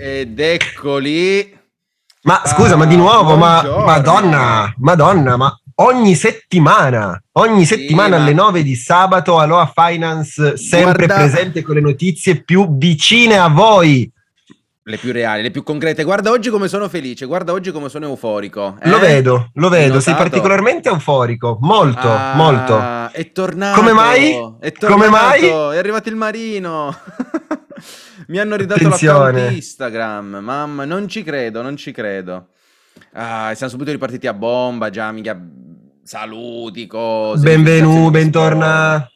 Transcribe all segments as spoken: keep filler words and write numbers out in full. Ed eccoli. Ma scusa, ah, ma di nuovo, ma, madonna, madonna, ma ogni settimana, ogni settimana sì, alle nove di sabato Aloha Finance sempre guarda... presente con le notizie più vicine a voi. Le più reali, le più concrete. Guarda oggi come sono felice, guarda oggi come sono euforico. Eh? Lo vedo, lo vedo, sei particolarmente euforico, molto, ah, molto. È tornato. Come mai? È tornato, come mai? È arrivato il Marino. Mi hanno ridato l'account Instagram, mamma, non ci credo, non ci credo. Ah, siamo subito ripartiti a bomba, già, mica saluti, cose. Benvenuto, bentorna.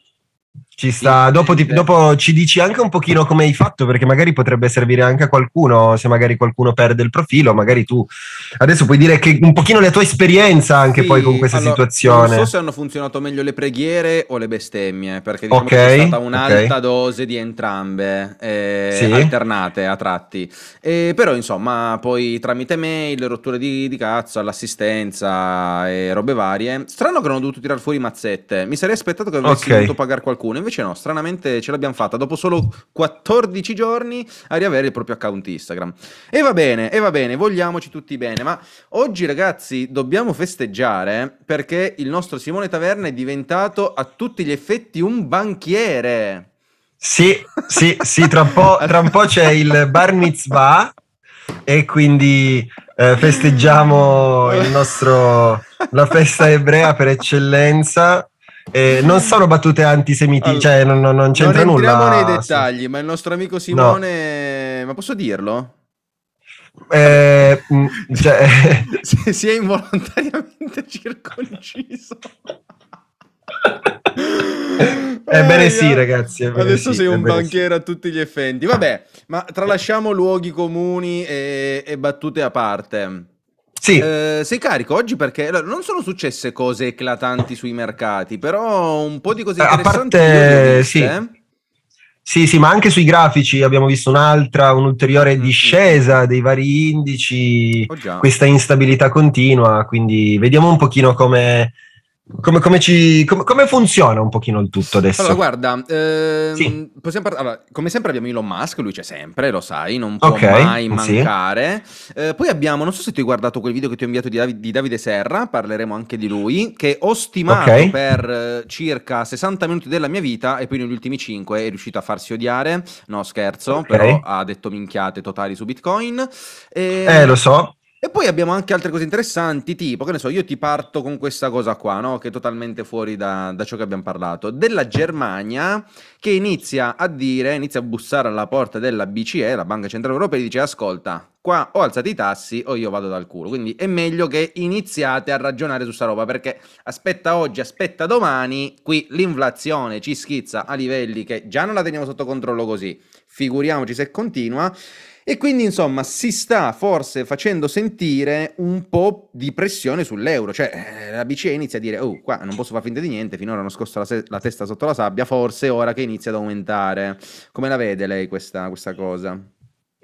Ci sta, dopo, ti, dopo ci dici anche un pochino come hai fatto, perché magari potrebbe servire anche a qualcuno, se magari qualcuno perde il profilo, magari tu adesso puoi dire che un pochino la tua esperienza anche sì, poi con questa allora, situazione. Non so se hanno funzionato meglio le preghiere o le bestemmie, perché diciamo okay, che c'è stata un'alta okay. dose di entrambe, eh, sì. alternate a tratti, eh, però insomma poi tramite mail, rotture di, di cazzo, all'assistenza e robe varie. Strano che non ho dovuto tirare fuori mazzette, mi sarei aspettato che avessi okay. dovuto pagare qualcuno. Invece no, stranamente ce l'abbiamo fatta dopo solo quattordici giorni a riavere il proprio account Instagram. E va bene, e va bene, vogliamoci tutti bene. Ma oggi ragazzi dobbiamo festeggiare perché il nostro Simone Taverna è diventato a tutti gli effetti un banchiere. Sì, sì, sì, tra un po', tra un po' c'è il bar mitzvah e quindi eh, festeggiamo il nostro, la festa ebrea per eccellenza. Eh, non sono battute antisemiti, allora, cioè non, non, non c'entra nulla. Non entriamo nei dettagli, sì. Ma il nostro amico Simone, no. Ma posso dirlo? Eh, cioè... si, si è involontariamente circonciso. Ebbene eh, sì ragazzi, adesso sì, sei un banchiere sì. a tutti gli effetti. Vabbè, ma tralasciamo luoghi comuni e, e battute a parte. Sì. Eh, sei carico oggi perché non sono successe cose eclatanti sui mercati, però un po' di cose interessanti. A parte, sì. sì, sì, ma anche sui grafici abbiamo visto un'altra, un'ulteriore mm-hmm. discesa dei vari indici, oh, questa instabilità continua, quindi vediamo un pochino come... Come, come, ci, come, come funziona un pochino il tutto adesso? Allora guarda, ehm, sì. possiamo par- allora, come sempre abbiamo Elon Musk, lui c'è sempre, lo sai, non può okay, mai mancare. Sì. Eh, poi abbiamo, non so se tu hai guardato quel video che ti ho inviato di, Dav- di Davide Serra, parleremo anche di lui, che ho stimato okay. per eh, circa sessanta minuti della mia vita e poi negli ultimi cinque è riuscito a farsi odiare, no scherzo, okay. però ha detto minchiate totali su Bitcoin. E... Eh lo so. E poi abbiamo anche altre cose interessanti, tipo, che ne so, io ti parto con questa cosa qua, no? Che è totalmente fuori da, da ciò che abbiamo parlato, della Germania che inizia a dire, inizia a bussare alla porta della B C E, la Banca Centrale Europea, e dice, ascolta, qua o alzate i tassi o io vado dal culo, quindi è meglio che iniziate a ragionare su sta roba, perché aspetta oggi, aspetta domani, qui l'inflazione ci schizza a livelli che già non la teniamo sotto controllo così, figuriamoci se continua. E quindi insomma si sta forse facendo sentire un po' di pressione sull'euro, cioè la B C E inizia a dire oh qua non posso far finta di niente, finora hanno scosso la, se- la testa sotto la sabbia, forse ora che inizia ad aumentare. Come la vede lei questa, questa cosa?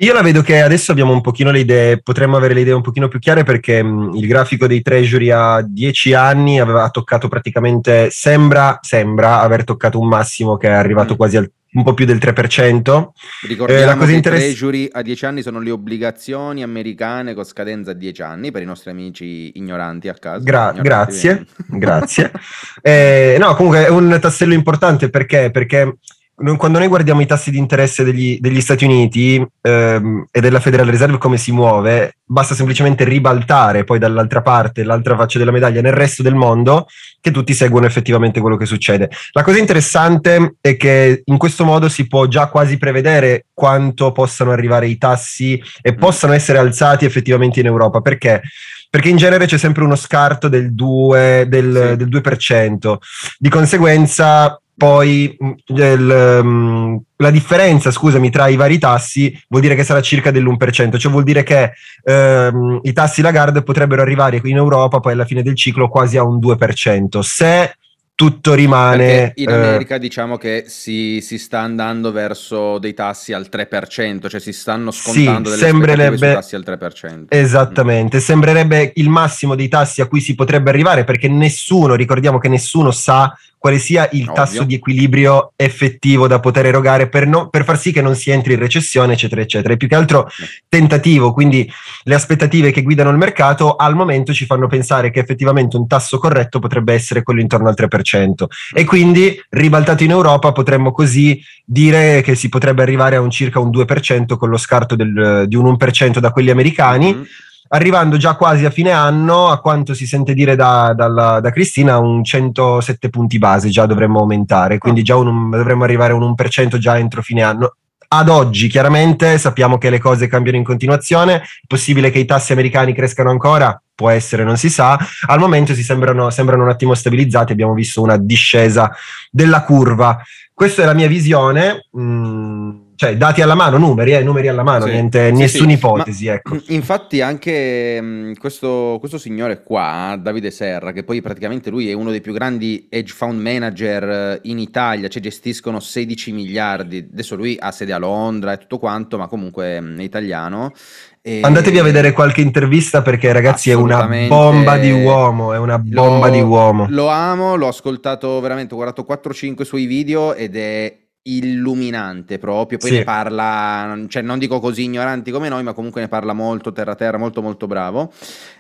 Io la vedo che adesso abbiamo un pochino le idee, potremmo avere le idee un pochino più chiare perché mh, il grafico dei treasury a dieci anni aveva toccato praticamente, sembra, sembra aver toccato un massimo che è arrivato mm. quasi al un po' più del tre per cento. Ricordiamo eh, la cosa che interess- i treasury a dieci anni sono le obbligazioni americane con scadenza a dieci anni, per i nostri amici ignoranti a caso. Gra- grazie, grazie. Eh, no, comunque è un tassello importante perché, perché non, quando noi guardiamo i tassi di interesse degli, degli Stati Uniti ehm, e della Federal Reserve come si muove, basta semplicemente ribaltare poi dall'altra parte, l'altra faccia della medaglia nel resto del mondo, che tutti seguono effettivamente quello che succede. La cosa interessante è che in questo modo si può già quasi prevedere quanto possano arrivare i tassi e possano essere alzati effettivamente in Europa. Perché? Perché in genere c'è sempre uno scarto del due, del, sì. del due per cento. Di conseguenza... Poi del, la differenza, scusami, tra i vari tassi vuol dire che sarà circa dell'uno per cento, cioè vuol dire che ehm, i tassi Lagarde potrebbero arrivare in Europa poi alla fine del ciclo quasi a un due per cento, se tutto rimane... Perché in America eh, diciamo che si, si sta andando verso dei tassi al tre per cento, cioè si stanno scontando sì, delle aspettative sui tassi al tre per cento. Esattamente, mm. sembrerebbe il massimo dei tassi a cui si potrebbe arrivare, perché nessuno, ricordiamo che nessuno sa quale sia il Ovvio. tasso di equilibrio effettivo da poter erogare per, no, per far sì che non si entri in recessione, eccetera eccetera. E più che altro tentativo, quindi le aspettative che guidano il mercato al momento ci fanno pensare che effettivamente un tasso corretto potrebbe essere quello intorno al tre per cento, e quindi ribaltato in Europa potremmo così dire che si potrebbe arrivare a un circa un due per cento con lo scarto del, di un uno per cento da quelli americani, mm-hmm. arrivando già quasi a fine anno, a quanto si sente dire da, da, da Cristina, un centosette punti base già dovremmo aumentare, quindi già un, dovremmo arrivare a un uno per cento già entro fine anno. Ad oggi chiaramente sappiamo che le cose cambiano in continuazione, è possibile che i tassi americani crescano ancora, può essere, non si sa, al momento si sembrano, sembrano un attimo stabilizzati, abbiamo visto una discesa della curva. Questa è la mia visione, mm, cioè dati alla mano, numeri, eh, numeri alla mano, sì, niente, sì, nessuna sì. ipotesi. Ma, ecco. Infatti anche mh, questo, questo signore qua, Davide Serra, che poi praticamente lui è uno dei più grandi hedge fund manager in Italia, cioè gestiscono sedici miliardi, adesso lui ha sede a Londra e tutto quanto, ma comunque mh, è italiano. E... andatevi a vedere qualche intervista perché ragazzi è una bomba di uomo, è una bomba lo, di uomo. Lo amo, l'ho ascoltato veramente, ho guardato quattro o cinque suoi video ed è illuminante proprio, poi sì. ne parla, cioè non dico così ignoranti come noi, ma comunque ne parla molto terra terra, molto molto bravo.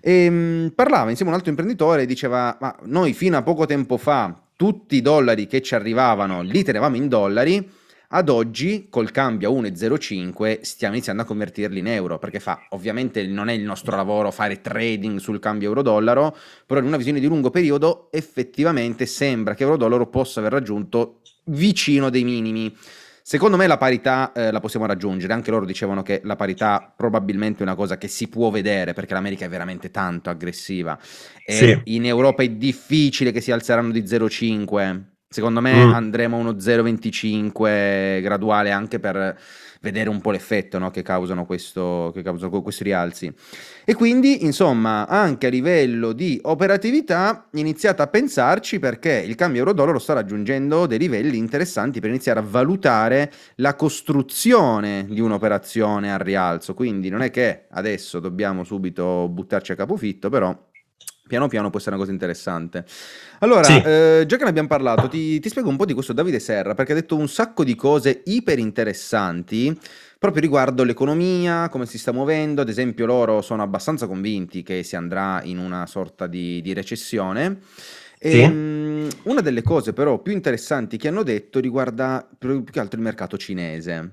E, mh, parlava insieme a un altro imprenditore e diceva, ma noi fino a poco tempo fa tutti i dollari che ci arrivavano li tenevamo in dollari, ad oggi col cambio a uno virgola zero cinque stiamo iniziando a convertirli in euro, perché fa, ovviamente non è il nostro lavoro fare trading sul cambio euro-dollaro, però in una visione di lungo periodo effettivamente sembra che euro-dollaro possa aver raggiunto vicino dei minimi. Secondo me la parità eh, la possiamo raggiungere, anche loro dicevano che la parità probabilmente è una cosa che si può vedere, perché l'America è veramente tanto aggressiva e sì. in Europa è difficile che si alzeranno di zero virgola cinque. Secondo me mm. andremo a uno zero virgola venticinque graduale, anche per vedere un po' l'effetto, no, che causano questo, che causano questi rialzi. E quindi, insomma, anche a livello di operatività iniziate a pensarci, perché il cambio euro-dollaro sta raggiungendo dei livelli interessanti per iniziare a valutare la costruzione di un'operazione al rialzo. Quindi non è che adesso dobbiamo subito buttarci a capofitto, però... piano piano può essere una cosa interessante. Allora, sì. eh, già che ne abbiamo parlato, ti, ti spiego un po' di questo Davide Serra, perché ha detto un sacco di cose iper interessanti proprio riguardo l'economia, come si sta muovendo. Ad esempio loro sono abbastanza convinti che si andrà in una sorta di, di recessione. E, sì. um, una delle cose però più interessanti che hanno detto riguarda più che altro il mercato cinese.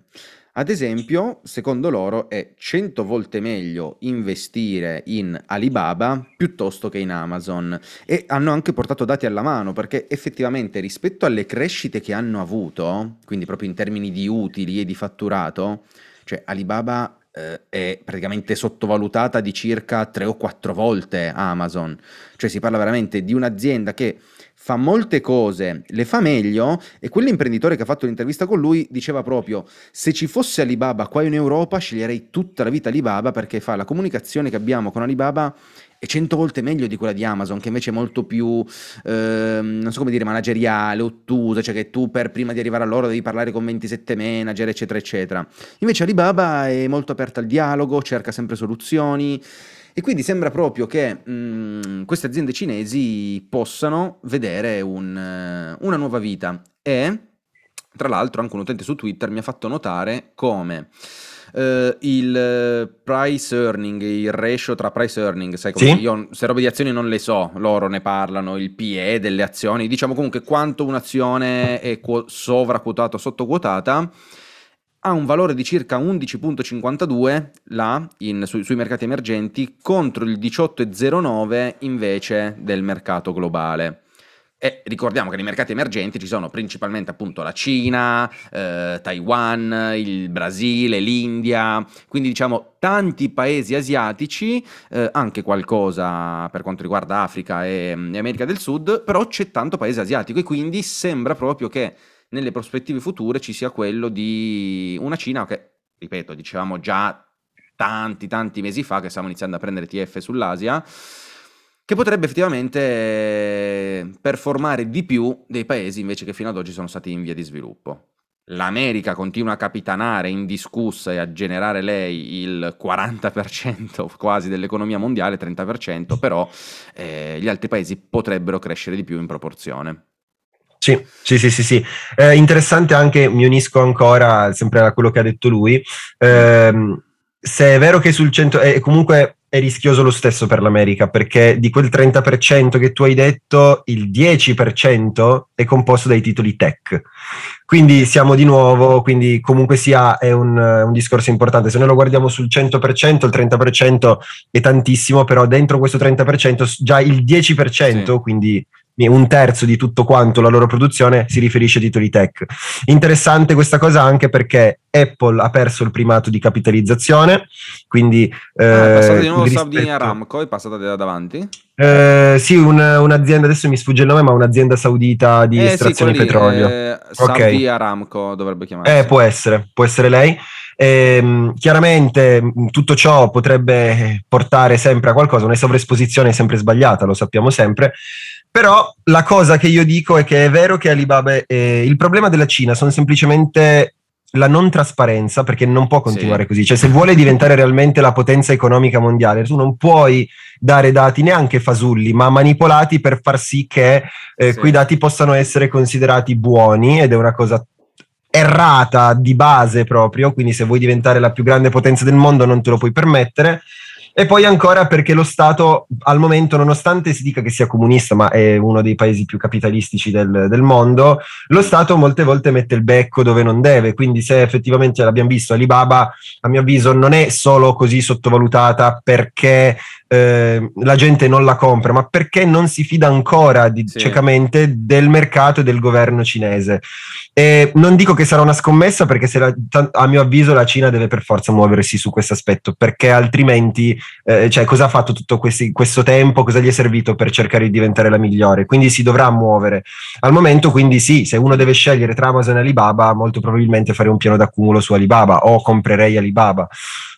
Ad esempio, secondo loro è cento volte meglio investire in Alibaba piuttosto che in Amazon, e hanno anche portato dati alla mano, perché effettivamente rispetto alle crescite che hanno avuto, quindi proprio in termini di utili e di fatturato, cioè Alibaba eh, è praticamente sottovalutata di circa tre o quattro volte Amazon, cioè si parla veramente di un'azienda che fa molte cose, le fa meglio, e quell'imprenditore che ha fatto l'intervista con lui diceva proprio, se ci fosse Alibaba qua in Europa sceglierei tutta la vita Alibaba, perché fa la comunicazione che abbiamo con Alibaba è cento volte meglio di quella di Amazon, che invece è molto più, eh, non so come dire, manageriale, ottusa, cioè che tu per prima di arrivare a loro devi parlare con ventisette manager, eccetera, eccetera. Invece Alibaba è molto aperta al dialogo, cerca sempre soluzioni, e quindi sembra proprio che mh, queste aziende cinesi possano vedere un, una nuova vita. E tra l'altro anche un utente su Twitter mi ha fatto notare come eh, il price earning, il ratio tra price earning, sai come sì? Io se robe di azioni non le so, loro ne parlano, il P E delle azioni, diciamo comunque quanto un'azione è cu- sovraquotata o sottoquotata, ha un valore di circa undici virgola cinquantadue là in, su, sui mercati emergenti contro il diciotto virgola zero nove invece del mercato globale. E ricordiamo che nei mercati emergenti ci sono principalmente appunto la Cina, eh, Taiwan, il Brasile, l'India, quindi diciamo tanti paesi asiatici, eh, anche qualcosa per quanto riguarda Africa e, e America del Sud, però c'è tanto paese asiatico, e quindi sembra proprio che nelle prospettive future ci sia quello di una Cina che, ripeto, dicevamo già tanti tanti mesi fa che stiamo iniziando a prendere T F sull'Asia, che potrebbe effettivamente performare di più dei paesi invece che fino ad oggi sono stati in via di sviluppo. L'America continua a capitanare indiscussa e a generare lei il quaranta per cento quasi dell'economia mondiale, trenta per cento, però eh, gli altri paesi potrebbero crescere di più in proporzione. Sì, sì, sì, sì, sì. Eh, interessante anche, mi unisco ancora sempre a quello che ha detto lui, eh, se è vero che sul cento eh, comunque è rischioso lo stesso per l'America, perché di quel trenta per cento che tu hai detto, il dieci per cento è composto dai titoli tech. Quindi siamo di nuovo, quindi comunque sia è un, un discorso importante. Se noi lo guardiamo sul cento per cento, il trenta per cento è tantissimo, però dentro questo trenta per cento già il dieci per cento, sì, quindi un terzo di tutto quanto la loro produzione si riferisce a titoli tech. Interessante questa cosa anche perché Apple ha perso il primato di capitalizzazione, quindi ah, eh, è passata di nuovo Saudi Aramco, è passata da davanti? Eh, sì, un, un'azienda, adesso mi sfugge il nome, ma un'azienda saudita di eh, estrazione sì, di petrolio. Eh, okay. Saudi Aramco dovrebbe chiamarsi. Eh, può essere, può essere lei. E, chiaramente tutto ciò potrebbe portare sempre a qualcosa, una sovraesposizione è sempre sbagliata, lo sappiamo sempre. Però la cosa che io dico è che è vero che Alibaba, eh, il problema della Cina sono semplicemente la non trasparenza, perché non può continuare sì. così, cioè se vuole diventare realmente la potenza economica mondiale tu non puoi dare dati neanche fasulli ma manipolati per far sì che eh, sì. quei dati possano essere considerati buoni, ed è una cosa errata di base proprio, quindi se vuoi diventare la più grande potenza del mondo non te lo puoi permettere. E poi ancora perché lo Stato al momento, nonostante si dica che sia comunista, ma è uno dei paesi più capitalistici del, del mondo, lo Stato molte volte mette il becco dove non deve. Quindi se effettivamente l'abbiamo visto, Alibaba a mio avviso non è solo così sottovalutata perché eh, la gente non la compra, ma perché non si fida ancora di, sì. ciecamente del mercato e del governo cinese. E non dico che sarà una scommessa perché se la, a mio avviso la Cina deve per forza muoversi su questo aspetto, perché altrimenti eh, cioè cosa ha fatto tutto questi, questo tempo, cosa gli è servito per cercare di diventare la migliore, quindi si dovrà muovere al momento. Quindi sì, se uno deve scegliere tra Amazon e Alibaba molto probabilmente farei un piano d'accumulo su Alibaba o comprerei Alibaba,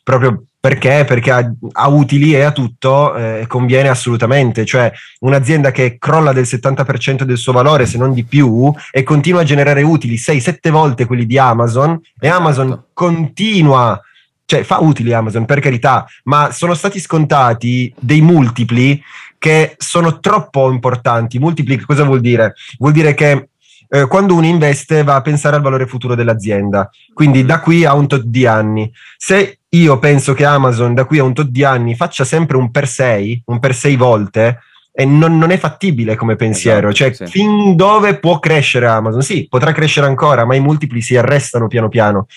proprio perché perché ha, ha utili e ha tutto, eh, conviene assolutamente, cioè un'azienda che crolla del settanta per cento del suo valore se non di più e continua a generare utili sei sette volte quelli di Amazon, e Amazon esatto. continua, cioè fa utili Amazon per carità, ma sono stati scontati dei multipli che sono troppo importanti. Multipli cosa vuol dire? Vuol dire che eh, quando uno investe va a pensare al valore futuro dell'azienda, quindi da qui a un tot di anni. Se io penso che Amazon da qui a un tot di anni faccia sempre un per sei, un per sei volte, e non, non è fattibile come pensiero, esatto, cioè sì. fin dove può crescere Amazon? Sì, potrà crescere ancora, ma i multipli si arrestano piano piano.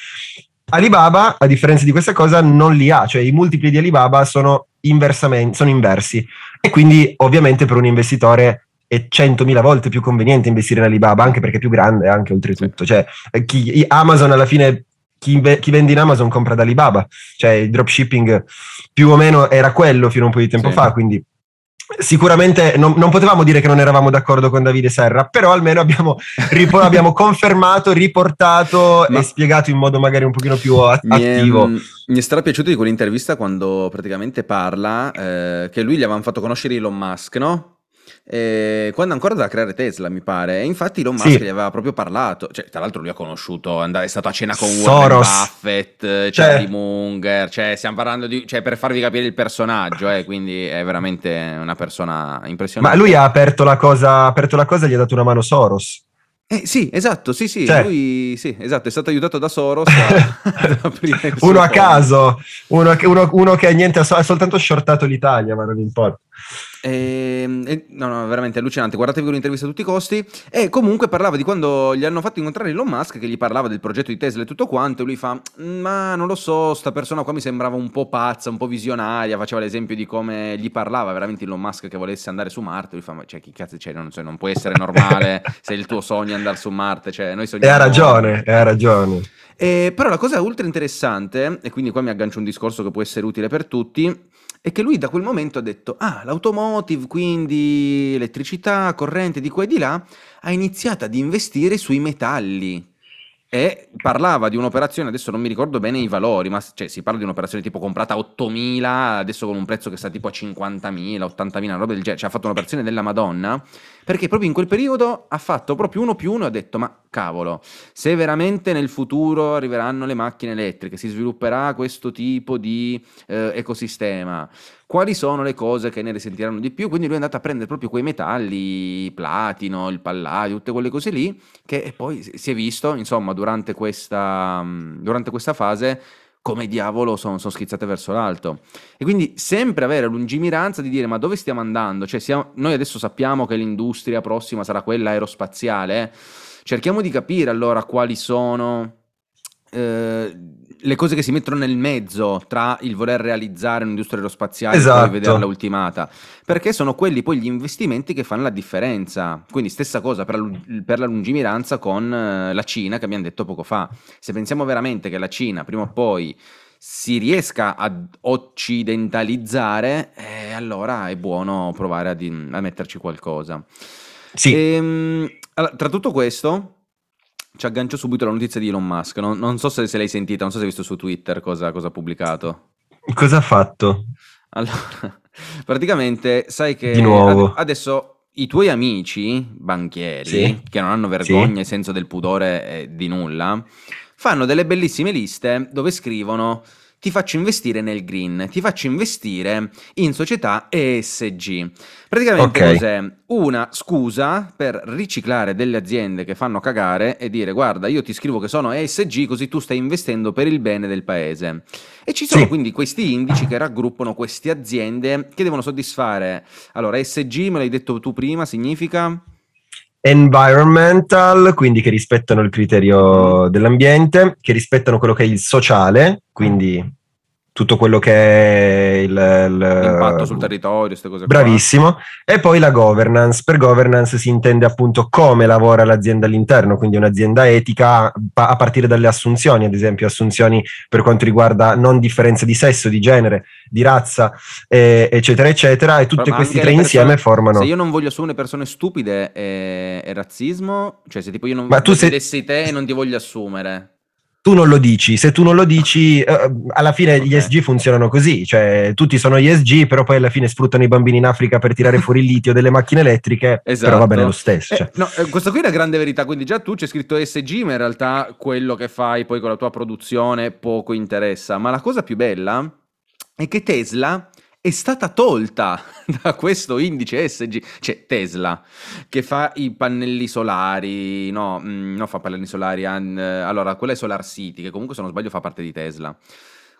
Alibaba, a differenza di questa cosa, non li ha, cioè i multipli di Alibaba sono inversamente, sono inversi, e quindi ovviamente per un investitore è centomila volte più conveniente investire in Alibaba, anche perché è più grande, anche oltretutto, sì. cioè chi, Amazon alla fine... Chi, chi vende in Amazon compra da Alibaba, cioè il dropshipping più o meno era quello fino a un po' di tempo sì. fa, quindi sicuramente non, non potevamo dire che non eravamo d'accordo con Davide Serra, però almeno abbiamo, rip- abbiamo confermato, riportato Ma... e spiegato in modo magari un pochino più a- mi è, attivo. Mi è stra piaciuto di quell'intervista quando praticamente parla eh, che lui gli avevano fatto conoscere Elon Musk, no? Eh, quando ancora da creare Tesla mi pare, e infatti Elon Musk sì. gli aveva proprio parlato, cioè tra l'altro lui ha conosciuto, è stato a cena con Soros. Warren Buffett, cioè, Charlie Munger, cioè stiamo parlando di, cioè per farvi capire il personaggio, eh, quindi è veramente una persona impressionante. Ma lui ha aperto la cosa, ha aperto la cosa e gli ha dato una mano Soros. Eh, sì, esatto, sì, sì, cioè, lui sì, esatto, è stato aiutato da Soros a, ad aprire uno a caso, uno, uno, uno che ha niente, ha soltanto shortato l'Italia, ma non importa. Eh, eh, no, no, veramente allucinante, guardatevi un'intervista a tutti i costi. E comunque parlava di quando gli hanno fatto incontrare Elon Musk, che gli parlava del progetto di Tesla e tutto quanto, e lui fa ma non lo so, sta persona qua mi sembrava un po' pazza, un po' visionaria, faceva l'esempio di come gli parlava veramente Elon Musk che volesse andare su Marte, lui fa ma cioè chi cazzo c'è, non, cioè, non può essere normale se il tuo sogno è andare su Marte, cioè noi sogniamo... E ha ragione, e ha ragione. Eh, però la cosa ultra interessante, e quindi qua mi aggancio un discorso che può essere utile per tutti, è che lui da quel momento ha detto ah, l'automotive, quindi elettricità, corrente di qua e di là, ha iniziato ad investire sui metalli, e parlava di un'operazione, adesso non mi ricordo bene i valori, ma cioè, si parla di un'operazione tipo comprata a ottomila, adesso con un prezzo che sta tipo a cinquantamila, ottantamila, roba del genere, cioè ha fatto un'operazione della Madonna, perché proprio in quel periodo ha fatto proprio uno più uno e ha detto ma cavolo, se veramente nel futuro arriveranno le macchine elettriche, si svilupperà questo tipo di eh, ecosistema, quali sono le cose che ne risentiranno di più? Quindi lui è andato a prendere proprio quei metalli, platino, il palladio, tutte quelle cose lì, che poi si è visto, insomma, durante questa, durante questa fase, come diavolo sono, sono schizzate verso l'alto. E quindi sempre avere lungimiranza di dire ma dove stiamo andando? Cioè siamo, noi adesso sappiamo che l'industria prossima sarà quella aerospaziale, cerchiamo di capire allora quali sono eh, le cose che si mettono nel mezzo tra il voler realizzare un'industria aerospaziale, esatto, e vederla ultimata, perché sono quelli poi gli investimenti che fanno la differenza. Quindi stessa cosa per la, per la lungimiranza con eh, la Cina, che abbiamo detto poco fa. Se pensiamo veramente che la Cina prima o poi si riesca ad occidentalizzare, eh, allora è buono provare a, di, a metterci qualcosa. Sì. E, allora, tra tutto questo ci aggancio subito la notizia di Elon Musk. Non, non so se, se l'hai sentita, non so se hai visto su Twitter cosa, cosa ha pubblicato. Cosa ha fatto? Allora, praticamente sai che di nuovo. Ad, adesso i tuoi amici banchieri, sì, che non hanno vergogna, sì, e senso del pudore eh, di nulla, fanno delle bellissime liste dove scrivono ti faccio investire nel green, ti faccio investire in società E S G. Praticamente okay, cos'è? Una scusa per riciclare delle aziende che fanno cagare e dire guarda io ti scrivo che sono E S G così tu stai investendo per il bene del paese. E ci sono, sì, quindi questi indici che raggruppano queste aziende che devono soddisfare. Allora E S G, me l'hai detto tu prima, significa? Environmental, quindi che rispettano il criterio dell'ambiente, che rispettano quello che è il sociale, quindi tutto quello che è il, il l'impatto sul territorio, queste cose qua. Bravissimo. E poi la governance. Per governance si intende appunto come lavora l'azienda all'interno, quindi un'azienda etica a partire dalle assunzioni, ad esempio assunzioni per quanto riguarda non differenze di sesso, di genere, di razza, eh, eccetera eccetera, e tutti questi tre persone, insieme formano. Se io non voglio assumere persone stupide è, è razzismo? Cioè se tipo io non voglio vedessi te e non ti voglio assumere. Tu non lo dici, se tu non lo dici, alla fine okay, gli E S G funzionano così, cioè tutti sono E S G, però poi alla fine sfruttano i bambini in Africa per tirare fuori il litio delle macchine elettriche, esatto, però va bene lo stesso. Eh, cioè. No, questa qui è una grande verità, quindi già tu c'è scritto E S G, ma in realtà quello che fai poi con la tua produzione poco interessa. Ma la cosa più bella è che Tesla è stata tolta da questo indice E S G, cioè Tesla che fa i pannelli solari, no, mh, non fa pannelli solari, an, eh, allora quella è SolarCity, che comunque se non sbaglio fa parte di Tesla.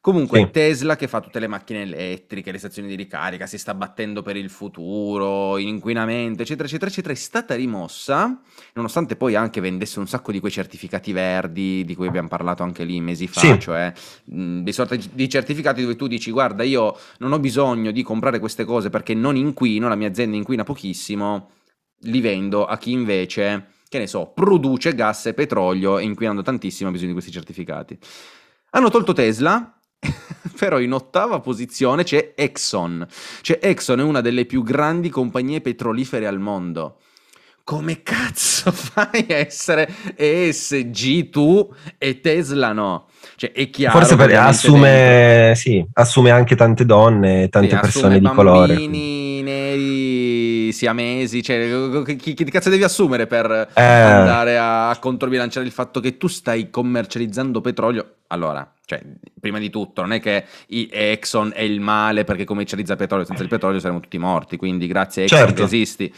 Comunque sì. Tesla che fa tutte le macchine elettriche, le stazioni di ricarica, si sta battendo per il futuro, inquinamento, eccetera, eccetera, eccetera, è stata rimossa, nonostante poi anche vendesse un sacco di quei certificati verdi di cui abbiamo parlato anche lì mesi fa, sì, cioè mh, dei sorti di certificati dove tu dici guarda io non ho bisogno di comprare queste cose perché non inquino, la mia azienda inquina pochissimo, li vendo a chi invece, che ne so, produce gas e petrolio e inquinando tantissimo ha bisogno di questi certificati. Hanno tolto Tesla. Però in ottava posizione c'è Exxon. Cioè Exxon è una delle più grandi compagnie petrolifere al mondo. Come cazzo fai a essere E S G tu e Tesla no? Cioè è chiaro. Forse per, assume, sì, assume anche tante donne, tante sì, persone di colore. Bambini, neri, siamesi, cioè chi, chi cazzo devi assumere per eh. andare a controbilanciare il fatto che tu stai commercializzando petrolio? Allora, cioè, prima di tutto, non è che Exxon è il male perché commercializza petrolio, senza il petrolio saremmo tutti morti, quindi grazie a Exxon, certo, che esisti.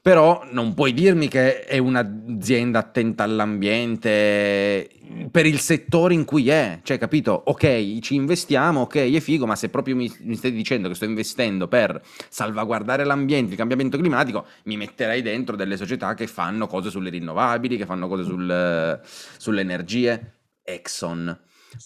Però non puoi dirmi che è un'azienda attenta all'ambiente per il settore in cui è, cioè capito? Ok, ci investiamo, ok, è figo, ma se proprio mi, mi stai dicendo che sto investendo per salvaguardare l'ambiente, il cambiamento climatico, mi metterai dentro delle società che fanno cose sulle rinnovabili, che fanno cose sul, sulle energie. Exxon.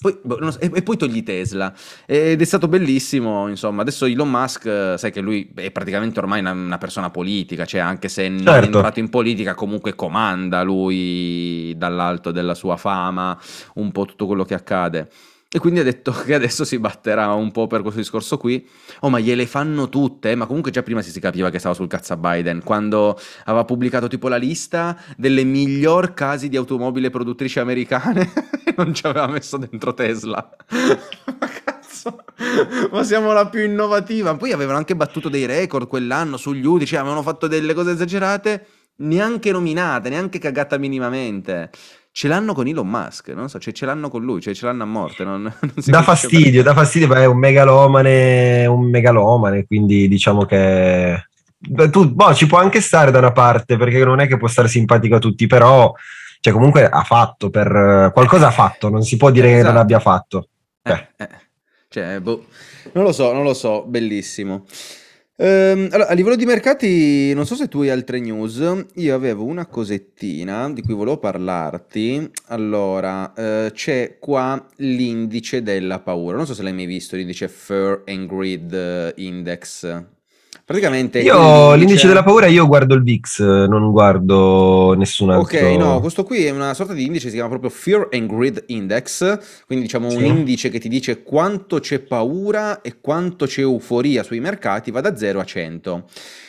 Poi, e poi togli Tesla ed è stato bellissimo, insomma. Adesso Elon Musk, sai che lui è praticamente ormai una, una persona politica, cioè anche se non, certo, è entrato in politica comunque comanda lui dall'alto della sua fama un po' tutto quello che accade, e quindi ha detto che adesso si batterà un po' per questo discorso qui. Oh, ma gliele fanno tutte, ma comunque già prima si, si capiva che stava sul cazzo a Biden quando aveva pubblicato tipo la lista delle miglior casi di automobile produttrici americane e non ci aveva messo dentro Tesla. Ma cazzo, ma siamo la più innovativa. Poi avevano anche battuto dei record quell'anno sugli U D I, cioè avevano fatto delle cose esagerate. neanche nominata, neanche cagata minimamente. Ce l'hanno con Elon Musk, non so, cioè ce l'hanno con lui, cioè ce l'hanno a morte. Non, non si dà fastidio, dà fastidio, perché è un megalomane, un megalomane, quindi diciamo che... Tu, boh, ci può anche stare da una parte, perché non è che può stare simpatico a tutti, però cioè comunque ha fatto, per qualcosa ha fatto, non si può dire esatto. che non abbia fatto. Eh, eh. Cioè, boh. Non lo so, non lo so, bellissimo. Ehm, allora, a livello di mercati, non so se tu hai altre news, io avevo una cosettina di cui volevo parlarti. Allora, eh, c'è qua l'indice della paura, non so se l'hai mai visto, l'indice Fear and Greed Index. Praticamente io l'indice della paura, io guardo il V I X, non guardo nessun altro. Ok, no, questo qui è una sorta di indice, si chiama proprio Fear and Greed Index, quindi diciamo sì. un indice che ti dice quanto c'è paura e quanto c'è euforia sui mercati, va da zero a cento.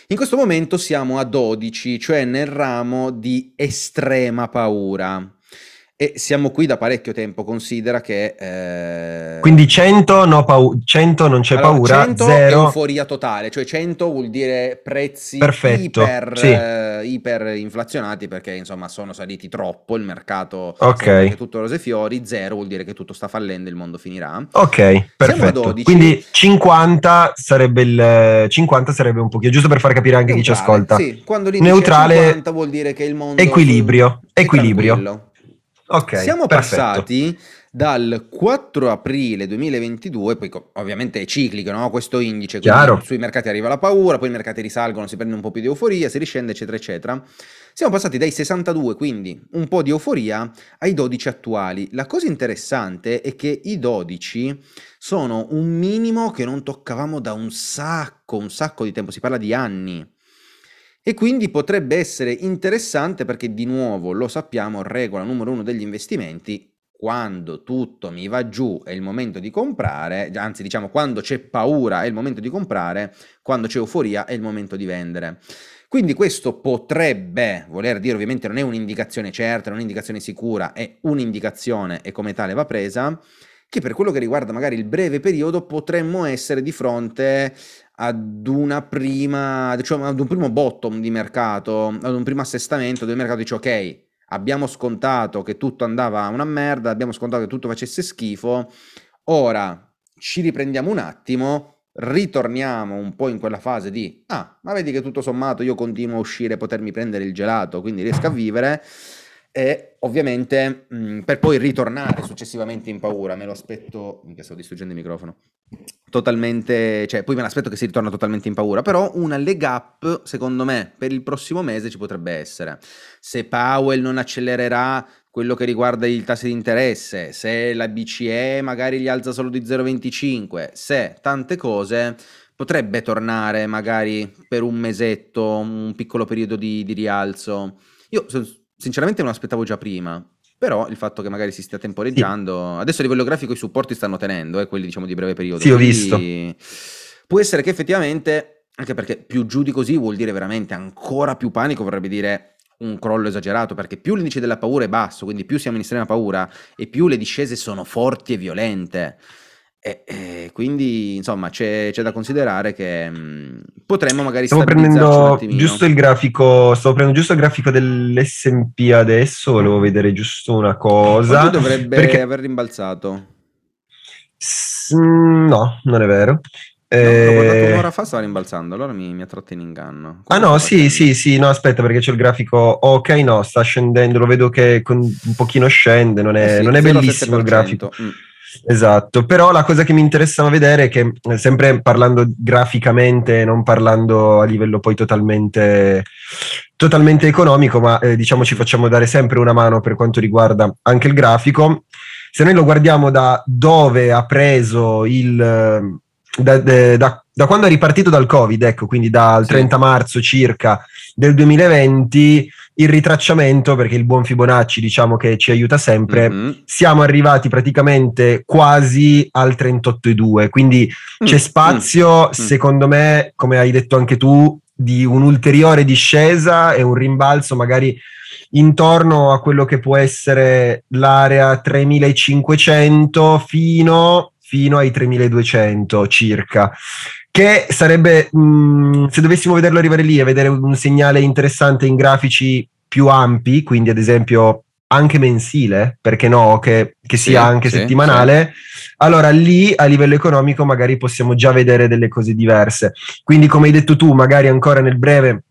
In questo momento siamo a dodici, cioè nel ramo di estrema paura. E siamo qui da parecchio tempo, considera che... Eh... Quindi cento, no pau- cento non c'è allora, paura, cento zero... è euforia totale, cioè cento vuol dire prezzi iper, sì. eh, iperinflazionati, perché insomma sono saliti troppo, il mercato okay. è tutto rose e fiori, zero vuol dire che tutto sta fallendo, il mondo finirà. Ok, perfetto, quindi cinquanta sarebbe il cinquanta sarebbe un pochino, giusto per far capire anche neutrale, chi ci ascolta. Sì, quando lì neutrale, dice cinquanta vuol dire che il mondo... Equilibrio, è equilibrio. Tranquillo. Okay, siamo perfetto. Passati dal quattro aprile duemilaventidue, poi ovviamente è ciclico, no? Questo indice, quindi sui mercati arriva la paura, poi i mercati risalgono, si prende un po' più di euforia, si riscende eccetera eccetera. Siamo passati dai sessantadue, quindi un po' di euforia, ai dodici attuali. La cosa interessante è che i dodici sono un minimo che non toccavamo da un sacco, un sacco di tempo, si parla di anni. E quindi potrebbe essere interessante perché, di nuovo, lo sappiamo, regola numero uno degli investimenti, quando tutto mi va giù è il momento di comprare, anzi diciamo quando c'è paura è il momento di comprare, quando c'è euforia è il momento di vendere. Quindi questo potrebbe voler dire, ovviamente non è un'indicazione certa, non è un'indicazione sicura, è un'indicazione e come tale va presa, che per quello che riguarda magari il breve periodo potremmo essere di fronte ad una prima, cioè ad un primo bottom di mercato, ad un primo assestamento del mercato, dice ok, abbiamo scontato che tutto andava a una merda, abbiamo scontato che tutto facesse schifo, ora ci riprendiamo un attimo, ritorniamo un po' in quella fase di ah, ma vedi che tutto sommato io continuo a uscire, potermi prendere il gelato, quindi riesco a vivere, e ovviamente mh, per poi ritornare successivamente in paura. Me lo aspetto, minchia sto distruggendo il microfono, totalmente, cioè poi me l'aspetto che si ritorna totalmente in paura, però una leg up secondo me per il prossimo mese ci potrebbe essere, se Powell non accelererà quello che riguarda i tassi di interesse, se la B C E magari li alza solo di zero virgola venticinque, se tante cose, potrebbe tornare magari per un mesetto, un piccolo periodo di, di rialzo. Io sinceramente me lo aspettavo già prima, però il fatto che magari si stia temporeggiando, sì. adesso a livello grafico i supporti stanno tenendo, eh, quelli diciamo di breve periodo. Sì, ho visto. Può essere che effettivamente, anche perché più giù di così vuol dire veramente ancora più panico, vorrebbe dire un crollo esagerato, perché più l'indice della paura è basso, quindi più siamo in estrema paura e più le discese sono forti e violente. E, e quindi insomma c'è, c'è da considerare che mh, potremmo magari stavo prendendo un attimino. Giusto il grafico, stavo prendendo giusto il grafico dell'esse and pi adesso, volevo vedere giusto una cosa. Dovrebbe perché... aver rimbalzato. S- no, non è vero. No, l'ho guardato un'ora fa, stava rimbalzando, allora mi, mi ha tratto in inganno. Come ah no, sì, sì, sì, no, aspetta perché c'è il grafico, ok, no, sta scendendo, lo vedo che con, un pochino scende, non è, eh sì, non è bellissimo il grafico. Mm. Esatto, però la cosa che mi interessava vedere è che, sempre parlando graficamente, non parlando a livello poi totalmente, totalmente economico, ma eh, diciamo ci facciamo dare sempre una mano per quanto riguarda anche il grafico, se noi lo guardiamo da dove ha preso il... Da, da, da quando è ripartito dal Covid, ecco, quindi dal trenta marzo circa del duemilaventi, il ritracciamento, perché il buon Fibonacci diciamo che ci aiuta sempre, mm-hmm. siamo arrivati praticamente quasi al trentotto virgola due, quindi mm-hmm. c'è spazio, mm-hmm. secondo me, come hai detto anche tu, di un'ulteriore discesa e un rimbalzo magari intorno a quello che può essere l'area tremilacinquecento fino... fino ai tremiladuecento circa, che sarebbe, mh, se dovessimo vederlo arrivare lì e vedere un segnale interessante in grafici più ampi, quindi ad esempio anche mensile, perché no, che, che sia sì, anche sì, settimanale, sì. Allora lì a livello economico magari possiamo già vedere delle cose diverse. Quindi come hai detto tu, magari ancora nel breve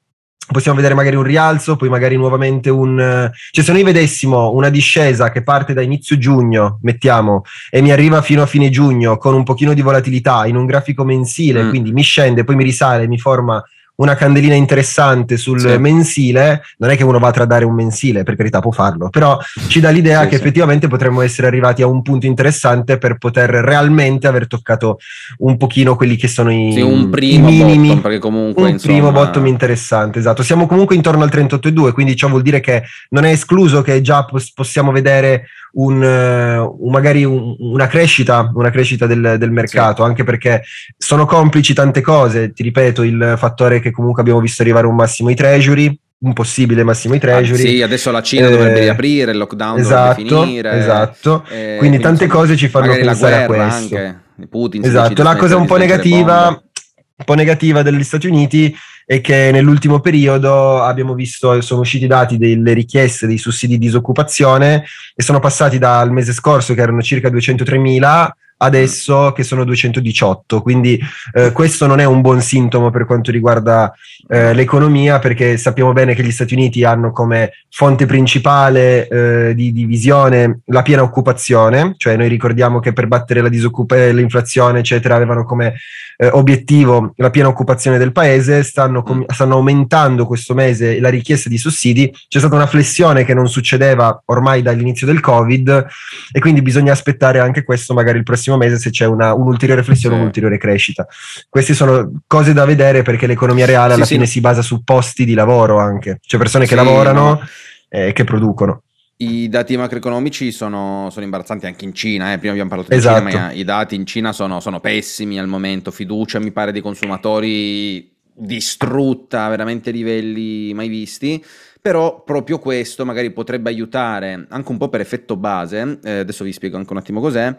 possiamo vedere magari un rialzo, poi magari nuovamente un... Cioè se noi vedessimo una discesa che parte da inizio giugno, mettiamo, e mi arriva fino a fine giugno con un pochino di volatilità in un grafico mensile, mm. quindi mi scende, poi mi risale, mi forma una candelina interessante sul sì. mensile, non è che uno va a tradare un mensile, per carità, può farlo, però ci dà l'idea sì, che sì. effettivamente potremmo essere arrivati a un punto interessante per poter realmente aver toccato un pochino quelli che sono i, sì, un primo i minimi, bottom, perché comunque, un insomma... primo bottom interessante, esatto. Siamo comunque intorno al trentotto virgola due, quindi ciò vuol dire che non è escluso che già pos- possiamo vedere un, uh, magari un, una crescita, una crescita del, del mercato, sì. anche perché sono complici tante cose, ti ripeto, il fattore che comunque abbiamo visto arrivare un massimo ai treasury, un possibile massimo ai treasury. Ah, sì, adesso la Cina eh, dovrebbe riaprire, il lockdown esatto, dovrebbe finire. Esatto, eh, quindi, quindi tante insomma, cose ci fanno pensare a questo. Anche, Putin, esatto, la cosa un po' negativa, un po' negativa degli Stati Uniti è che nell'ultimo periodo abbiamo visto, sono usciti i dati delle richieste dei sussidi di disoccupazione e sono passati dal mese scorso che erano circa duecentotremila adesso che sono duecentodiciotto, quindi eh, questo non è un buon sintomo per quanto riguarda eh, l'economia, perché sappiamo bene che gli Stati Uniti hanno come fonte principale eh, di divisione la piena occupazione, cioè noi ricordiamo che per battere la disoccupazione, l'inflazione eccetera avevano come eh, obiettivo la piena occupazione del paese, stanno, com- stanno aumentando questo mese la richiesta di sussidi, c'è stata una flessione che non succedeva ormai dall'inizio del Covid e quindi bisogna aspettare anche questo magari il prossimo mese se c'è una un'ulteriore riflessione, sì. un'ulteriore crescita. Queste sono cose da vedere perché l'economia reale alla sì, fine sì. si basa su posti di lavoro anche, cioè persone che sì, lavorano no. e eh, che producono. I dati macroeconomici sono, sono imbarazzanti anche in Cina, eh. prima abbiamo parlato di esatto. Cina, ma i dati in Cina sono, sono pessimi al momento, fiducia mi pare dei consumatori distrutta, veramente livelli mai visti. Però proprio questo magari potrebbe aiutare anche un po' per effetto base, eh, adesso vi spiego anche un attimo cos'è,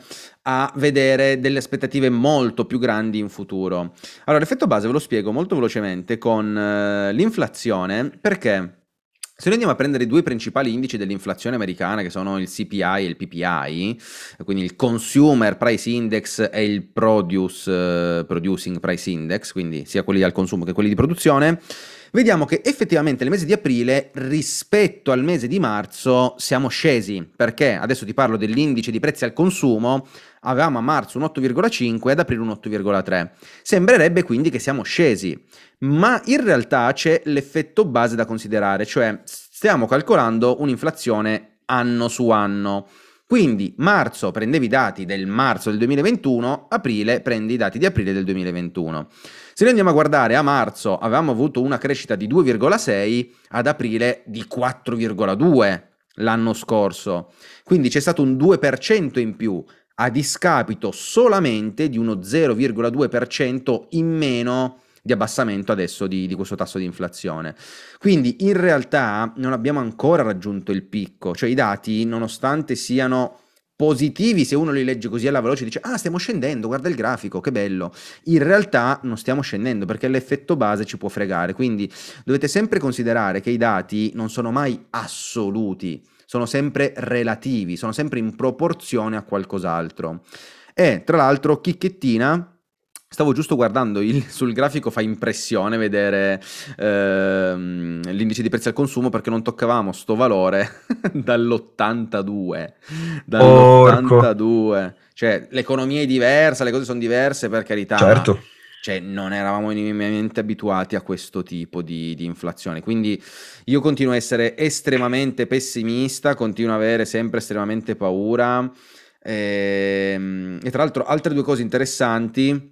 a vedere delle aspettative molto più grandi in futuro. Allora, l'effetto base ve lo spiego molto velocemente con eh, l'inflazione, perché se noi andiamo a prendere i due principali indici dell'inflazione americana, che sono il C P I e il P P I, quindi il Consumer Price Index e il Produce, eh, Producing Price Index, quindi sia quelli al consumo che quelli di produzione, vediamo che effettivamente nel mese di aprile rispetto al mese di marzo siamo scesi, perché adesso ti parlo dell'indice di prezzi al consumo, avevamo a marzo un otto virgola cinque e ad aprile un otto virgola tre, sembrerebbe quindi che siamo scesi, ma in realtà c'è l'effetto base da considerare, cioè stiamo calcolando un'inflazione anno su anno, quindi marzo prendevi i dati del marzo del duemilaventuno, aprile prendi i dati di aprile del duemilaventuno. Se noi andiamo a guardare a marzo avevamo avuto una crescita di due virgola sei, ad aprile di quattro virgola due l'anno scorso, quindi c'è stato un due per cento in più a discapito solamente di uno zero virgola due per cento in meno di abbassamento adesso di, di questo tasso di inflazione. Quindi in realtà non abbiamo ancora raggiunto il picco, cioè i dati nonostante siano positivi, se uno li legge così alla veloce dice ah stiamo scendendo, guarda il grafico che bello, in realtà non stiamo scendendo perché l'effetto base ci può fregare, quindi dovete sempre considerare che i dati non sono mai assoluti, sono sempre relativi, sono sempre in proporzione a qualcos'altro. E tra l'altro chicchettina, stavo giusto guardando il, sul grafico, fa impressione vedere ehm, l'indice di prezzi al consumo perché non toccavamo sto valore dall'ottantadue, dall'ottantadue. Cioè l'economia è diversa, le cose sono diverse per carità, certo. Cioè non eravamo minimamente abituati a questo tipo di, di inflazione, quindi io continuo a essere estremamente pessimista, continuo a avere sempre estremamente paura e, e tra l'altro altre due cose interessanti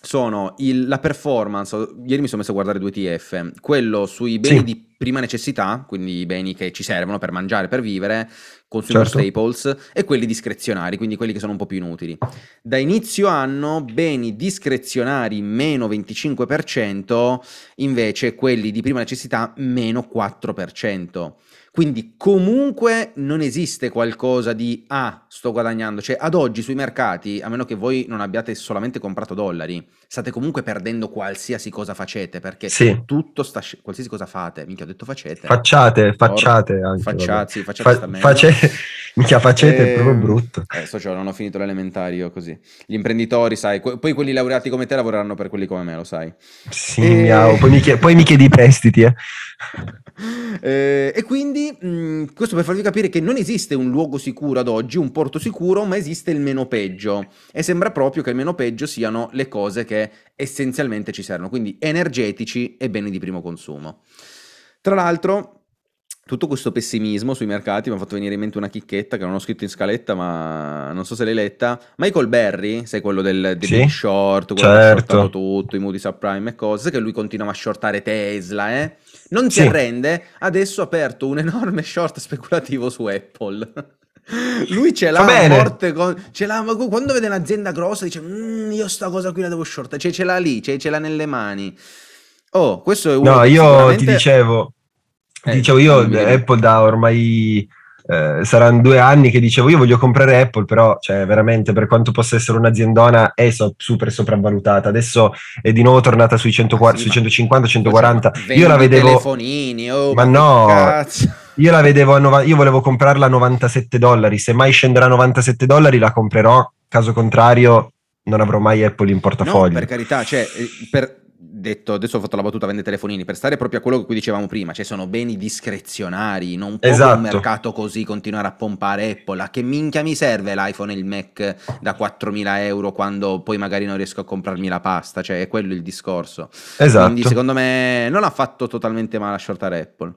sono il, la performance, ieri mi sono messo a guardare due E T F, quello sui beni sì. di prima necessità, quindi i beni che ci servono per mangiare, per vivere, consumer certo. staples, e quelli discrezionari, quindi quelli che sono un po' più inutili. Da inizio anno beni discrezionari meno venticinque per cento, invece quelli di prima necessità meno quattro per cento. Quindi comunque non esiste qualcosa di ah, sto guadagnando, cioè ad oggi sui mercati, a meno che voi non abbiate solamente comprato dollari, state comunque perdendo qualsiasi cosa facete, perché sì. tutto sta qualsiasi cosa fate, minchia ho detto facete. Facciate, facciate anche. Facciate, facciate Fa, sta meglio. Face... Minchia facete e... è proprio brutto. Adesso cioè, non ho finito l'elementare io così. Gli imprenditori, sai, que- poi quelli laureati come te lavoreranno per quelli come me, lo sai. Sì, e... miau, poi mi chiedi, poi mi chiedi i prestiti, eh. Eh, e quindi mh, questo per farvi capire che non esiste un luogo sicuro ad oggi, un porto sicuro, ma esiste il meno peggio, e sembra proprio che il meno peggio siano le cose che essenzialmente ci servono, quindi energetici e beni di primo consumo. Tra l'altro tutto questo pessimismo sui mercati mi ha fatto venire in mente una chicchetta che non ho scritto in scaletta, ma non so se l'hai letta. Michael Burry, sai, quello del, del sì, short, quello certo. che ha shortato tutto, i Moody subprime e cose, che lui continua a shortare Tesla, eh? Non si sì. arrende, adesso ha aperto un enorme short speculativo su Apple. Lui ce l'ha forte, ce l'ha, quando vede un'azienda grossa dice mmm, io sta cosa qui la devo shortare, cioè ce l'ha lì, cioè ce l'ha nelle mani. Oh, questo è uno No, io sicuramente... ti dicevo... Eh, dicevo io Apple da ormai eh, saranno due anni che dicevo io voglio comprare Apple, però cioè veramente per quanto possa essere un'aziendona è so, super sopravvalutata, adesso è di nuovo tornata sui, centoquaranta, sì, sui centocinquanta centoquaranta, io la vedevo telefonini, oh, ma no cazzo. io la vedevo a nova, io volevo comprarla a novantasette dollari, se mai scenderà a novantasette dollari la comprerò, caso contrario non avrò mai Apple in portafoglio. No, per carità, cioè per detto, adesso ho fatto la battuta vende telefonini, per stare proprio a quello che qui dicevamo prima, cioè sono beni discrezionari, non può esatto. un mercato così continuare a pompare Apple, a che minchia mi serve l'iPhone e il Mac da quattromila euro quando poi magari non riesco a comprarmi la pasta, cioè è quello il discorso. Esatto. Quindi secondo me non ha fatto totalmente male a shortare Apple.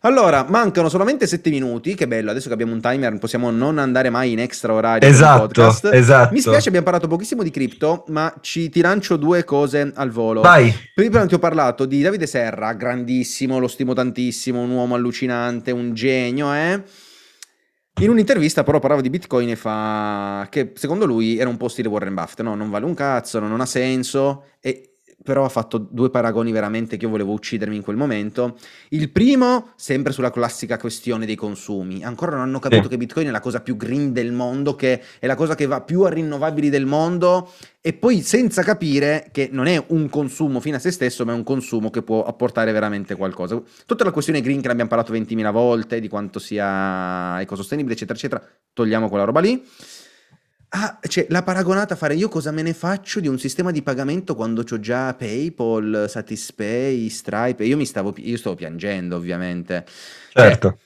Allora, mancano solamente sette minuti, che bello, adesso che abbiamo un timer possiamo non andare mai in extra orario. Esatto, podcast. esatto. Mi spiace, abbiamo parlato pochissimo di cripto, ma ci ti lancio due cose al volo. Vai. Prima ti ho parlato di Davide Serra, grandissimo, lo stimo tantissimo, un uomo allucinante, un genio, eh? In un'intervista però parlava di Bitcoin e fa che secondo lui era un po' stile Warren Buffett, no, non vale un cazzo, non, non ha senso, e... però ha fatto due paragoni veramente che io volevo uccidermi in quel momento. Il primo, sempre sulla classica questione dei consumi. Ancora non hanno capito sì. che Bitcoin è la cosa più green del mondo, che è la cosa che va più a rinnovabili del mondo, e poi senza capire che non è un consumo fino a se stesso, ma è un consumo che può apportare veramente qualcosa. Tutta la questione green che ne abbiamo parlato ventimila volte, di quanto sia ecosostenibile, eccetera, eccetera, togliamo quella roba lì. Ah, cioè, la paragonata a fare io cosa me ne faccio di un sistema di pagamento quando c'ho già PayPal, Satispay, Stripe, io mi stavo, io stavo piangendo ovviamente. Certo. Cioè,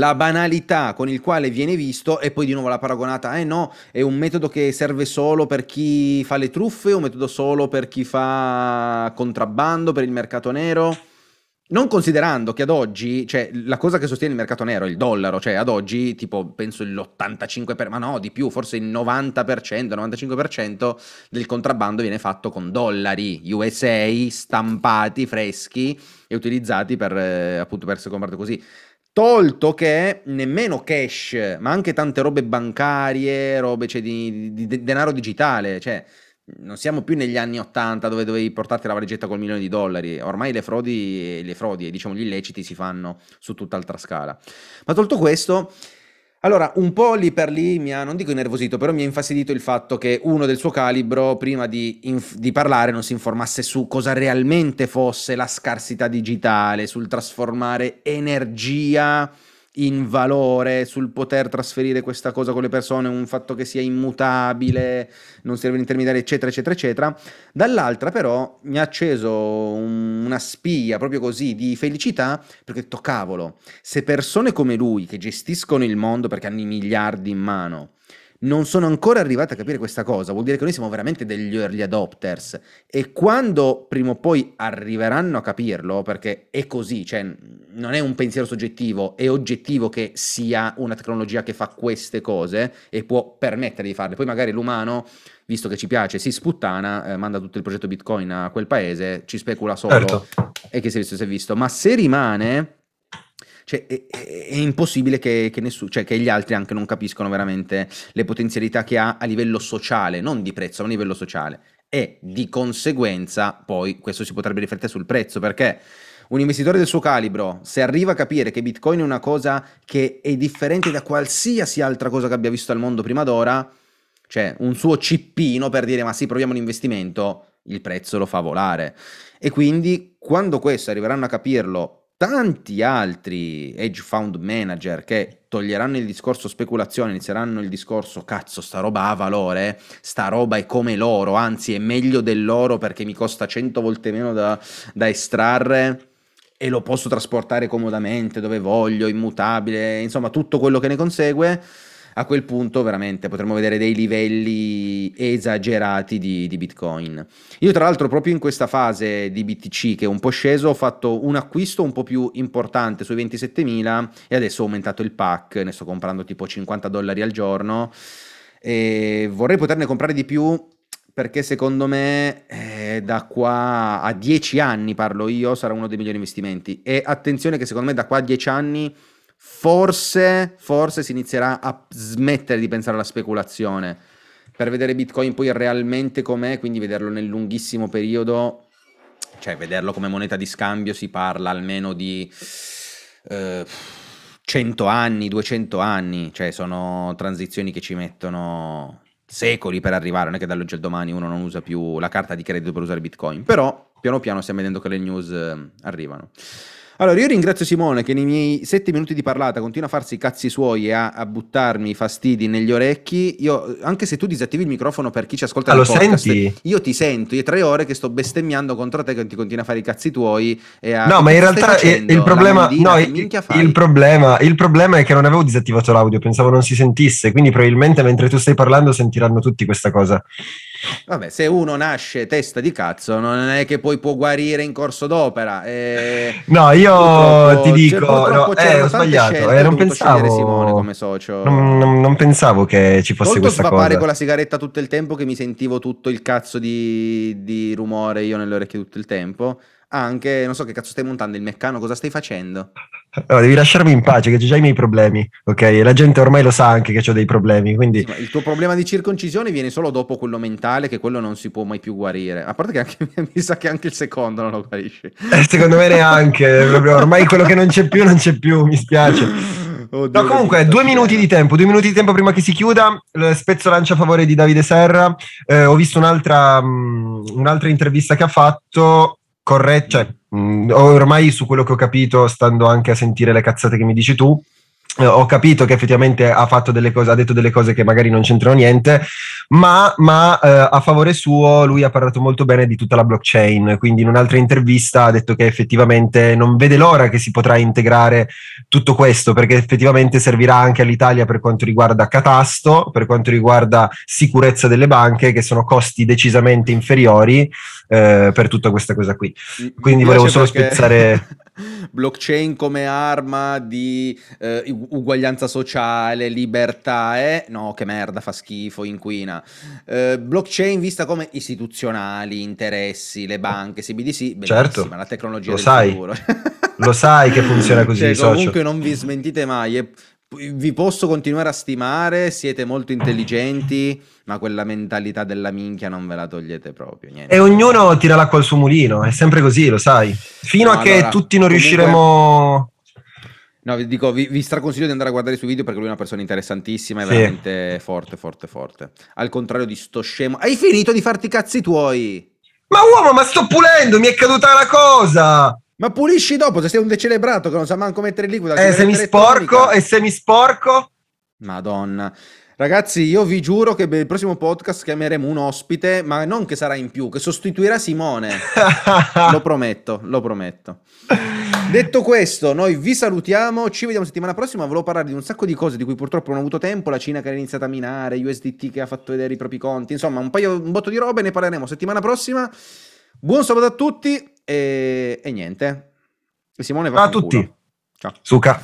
la banalità con il quale viene visto, e poi di nuovo la paragonata, eh no, è un metodo che serve solo per chi fa le truffe, un metodo solo per chi fa contrabbando, per il mercato nero. Non considerando che ad oggi, cioè la cosa che sostiene il mercato nero è il dollaro, cioè ad oggi tipo penso l'ottantacinque percento, per, ma no di più, forse il novanta per cento, novantacinque per cento del contrabbando viene fatto con dollari U S A stampati, freschi e utilizzati per eh, appunto per essere comprati così. Tolto che nemmeno cash, ma anche tante robe bancarie, robe cioè, di, di, di denaro digitale, cioè... Non siamo più negli anni ottanta dove dovevi portarti la valigetta col milione di dollari, ormai le frodi, le frodi e diciamo gli illeciti si fanno su tutt'altra scala. Ma tolto questo, allora un po' lì per lì mi ha, non dico innervosito, però mi ha infastidito il fatto che uno del suo calibro prima di, inf- di parlare non si informasse su cosa realmente fosse la scarsità digitale, sul trasformare energia in valore, sul poter trasferire questa cosa con le persone, un fatto che sia immutabile, non serve un intermediario, eccetera, eccetera, eccetera. Dall'altra però mi ha acceso un, una spia proprio così di felicità, perché ho detto, cavolo, se persone come lui che gestiscono il mondo perché hanno i miliardi in mano non sono ancora arrivate a capire questa cosa, vuol dire che noi siamo veramente degli early adopters, e quando prima o poi arriveranno a capirlo, perché è così, cioè non è un pensiero soggettivo, è oggettivo che sia una tecnologia che fa queste cose e può permettere di farle. Poi magari l'umano, visto che ci piace, si sputtana, eh, manda tutto il progetto Bitcoin a quel paese, ci specula solo certo. e che si è visto si è visto, ma se rimane... Cioè, è, è impossibile che, che, nessuno, cioè, che gli altri anche non capiscono veramente le potenzialità che ha a livello sociale, non di prezzo, ma a livello sociale. E di conseguenza poi questo si potrebbe riflettere sul prezzo, perché Un investitore del suo calibro, se arriva a capire che Bitcoin è una cosa che è differente da qualsiasi altra cosa che abbia visto al mondo prima d'ora, cioè un suo cippino per dire ma sì, proviamo un investimento, il prezzo lo fa volare. E quindi quando questo arriveranno a capirlo tanti altri hedge fund manager che toglieranno il discorso speculazione, inizieranno il discorso cazzo sta roba ha valore, sta roba è come l'oro, anzi è meglio dell'oro perché mi costa cento volte meno da, da estrarre e lo posso trasportare comodamente dove voglio, immutabile, insomma tutto quello che ne consegue. A quel punto veramente potremmo vedere dei livelli esagerati di, di Bitcoin. Io tra l'altro proprio in questa fase di B T C che è un po' sceso ho fatto un acquisto un po' più importante sui ventisettemila e adesso ho aumentato il pack, ne sto comprando tipo cinquanta dollari al giorno e vorrei poterne comprare di più perché secondo me eh, da qua a dieci anni, parlo io, sarà uno dei migliori investimenti. E attenzione che secondo me da qua a dieci anni Forse, forse si inizierà a smettere di pensare alla speculazione per vedere Bitcoin poi realmente com'è, quindi vederlo nel lunghissimo periodo, cioè vederlo come moneta di scambio. Si parla almeno di eh, cento anni, duecento anni, cioè sono transizioni che ci mettono secoli per arrivare, non è che dall'oggi al domani uno non usa più la carta di credito per usare Bitcoin, però piano piano stiamo vedendo che le news eh, arrivano. Allora, io ringrazio Simone che nei miei sette minuti di parlata continua a farsi i cazzi suoi e a, a buttarmi i fastidi negli orecchi. Io, anche se tu disattivi il microfono per chi ci ascolta, ah, lo podcast, senti? Io ti sento, io tre ore che sto bestemmiando contro te che ti continua a fare i cazzi tuoi e a, no, ma in realtà il problema, no, il, il problema il problema è che non avevo disattivato l'audio, pensavo non si sentisse, quindi probabilmente mentre tu stai parlando sentiranno tutti questa cosa. Vabbè, se uno nasce testa di cazzo non è che poi può guarire in corso d'opera eh, no, io ti dico no, eh, ho sbagliato, eh, non pensavo Simone come socio, non, non, non pensavo che ci fosse questa cosa. Tolto svappare con la sigaretta tutto il tempo che mi sentivo tutto il cazzo di, di rumore io nelle orecchie tutto il tempo, anche non so che cazzo stai montando il meccano, cosa stai facendo? No, devi lasciarmi in pace che c'ho già i miei problemi, ok? E la gente ormai lo sa anche che c'ho dei problemi, quindi... Sì, ma il tuo problema di circoncisione viene solo dopo quello mentale, che quello non si può mai più guarire, a parte che anche, mi sa che anche il secondo non lo guarisci. Eh, secondo me neanche, ormai quello che non c'è più non c'è più, mi spiace. Oddio, no, comunque due minuti bella. di tempo due minuti di tempo prima che si chiuda, spezzo lancia a favore di Davide Serra. Eh, ho visto un'altra mh, un'altra intervista che ha fatto, corretta, cioè, mh, ormai su quello che ho capito, stando anche a sentire le cazzate che mi dici tu, eh, ho capito che effettivamente ha fatto delle cose, ha detto delle cose che magari non c'entrano niente, ma, ma eh, a favore suo lui ha parlato molto bene di tutta la blockchain, quindi in un'altra intervista ha detto che effettivamente non vede l'ora che si potrà integrare tutto questo, perché effettivamente servirà anche all'Italia per quanto riguarda catasto, per quanto riguarda sicurezza delle banche, che sono costi decisamente inferiori eh, per tutta questa cosa qui. Quindi volevo solo perché... spezzare... blockchain come arma di eh, uguaglianza sociale, libertà, eh? No, che merda, fa schifo, inquina. Eh, blockchain vista come istituzionali, interessi, le banche, C B D C, bellissima, certo, la tecnologia lo del sai. futuro. Lo sai che funziona così, cioè, socio. Comunque non vi smentite mai, e vi posso continuare a stimare, siete molto intelligenti, ma quella mentalità della minchia non ve la togliete proprio. Niente. E ognuno tira l'acqua al suo mulino, è sempre così, lo sai. Fino no, a che allora, tutti non comunque... riusciremo... No, vi dico, vi, vi straconsiglio di andare a guardare i suoi video perché lui è una persona interessantissima e sì, veramente forte, forte, forte. Al contrario di sto scemo... Hai finito di farti i cazzi tuoi! Ma uomo, ma sto pulendo, mi è caduta la cosa! Ma pulisci dopo, se sei un decelebrato che non sa manco mettere il liquido. Eh, se mi sporco, e se mi sporco? Madonna. Ragazzi, io vi giuro che per il prossimo podcast chiameremo un ospite, ma non che sarà in più, che sostituirà Simone. Lo prometto, lo prometto. Detto questo, noi vi salutiamo, ci vediamo settimana prossima. Volevo parlare di un sacco di cose di cui purtroppo non ho avuto tempo, la Cina che ha iniziato a minare, U S D T che ha fatto vedere i propri conti, insomma un paio, un botto di robe, ne parleremo settimana prossima. Buon sabato a tutti. E, e niente, Simone va a tutti. Ciao. Suca.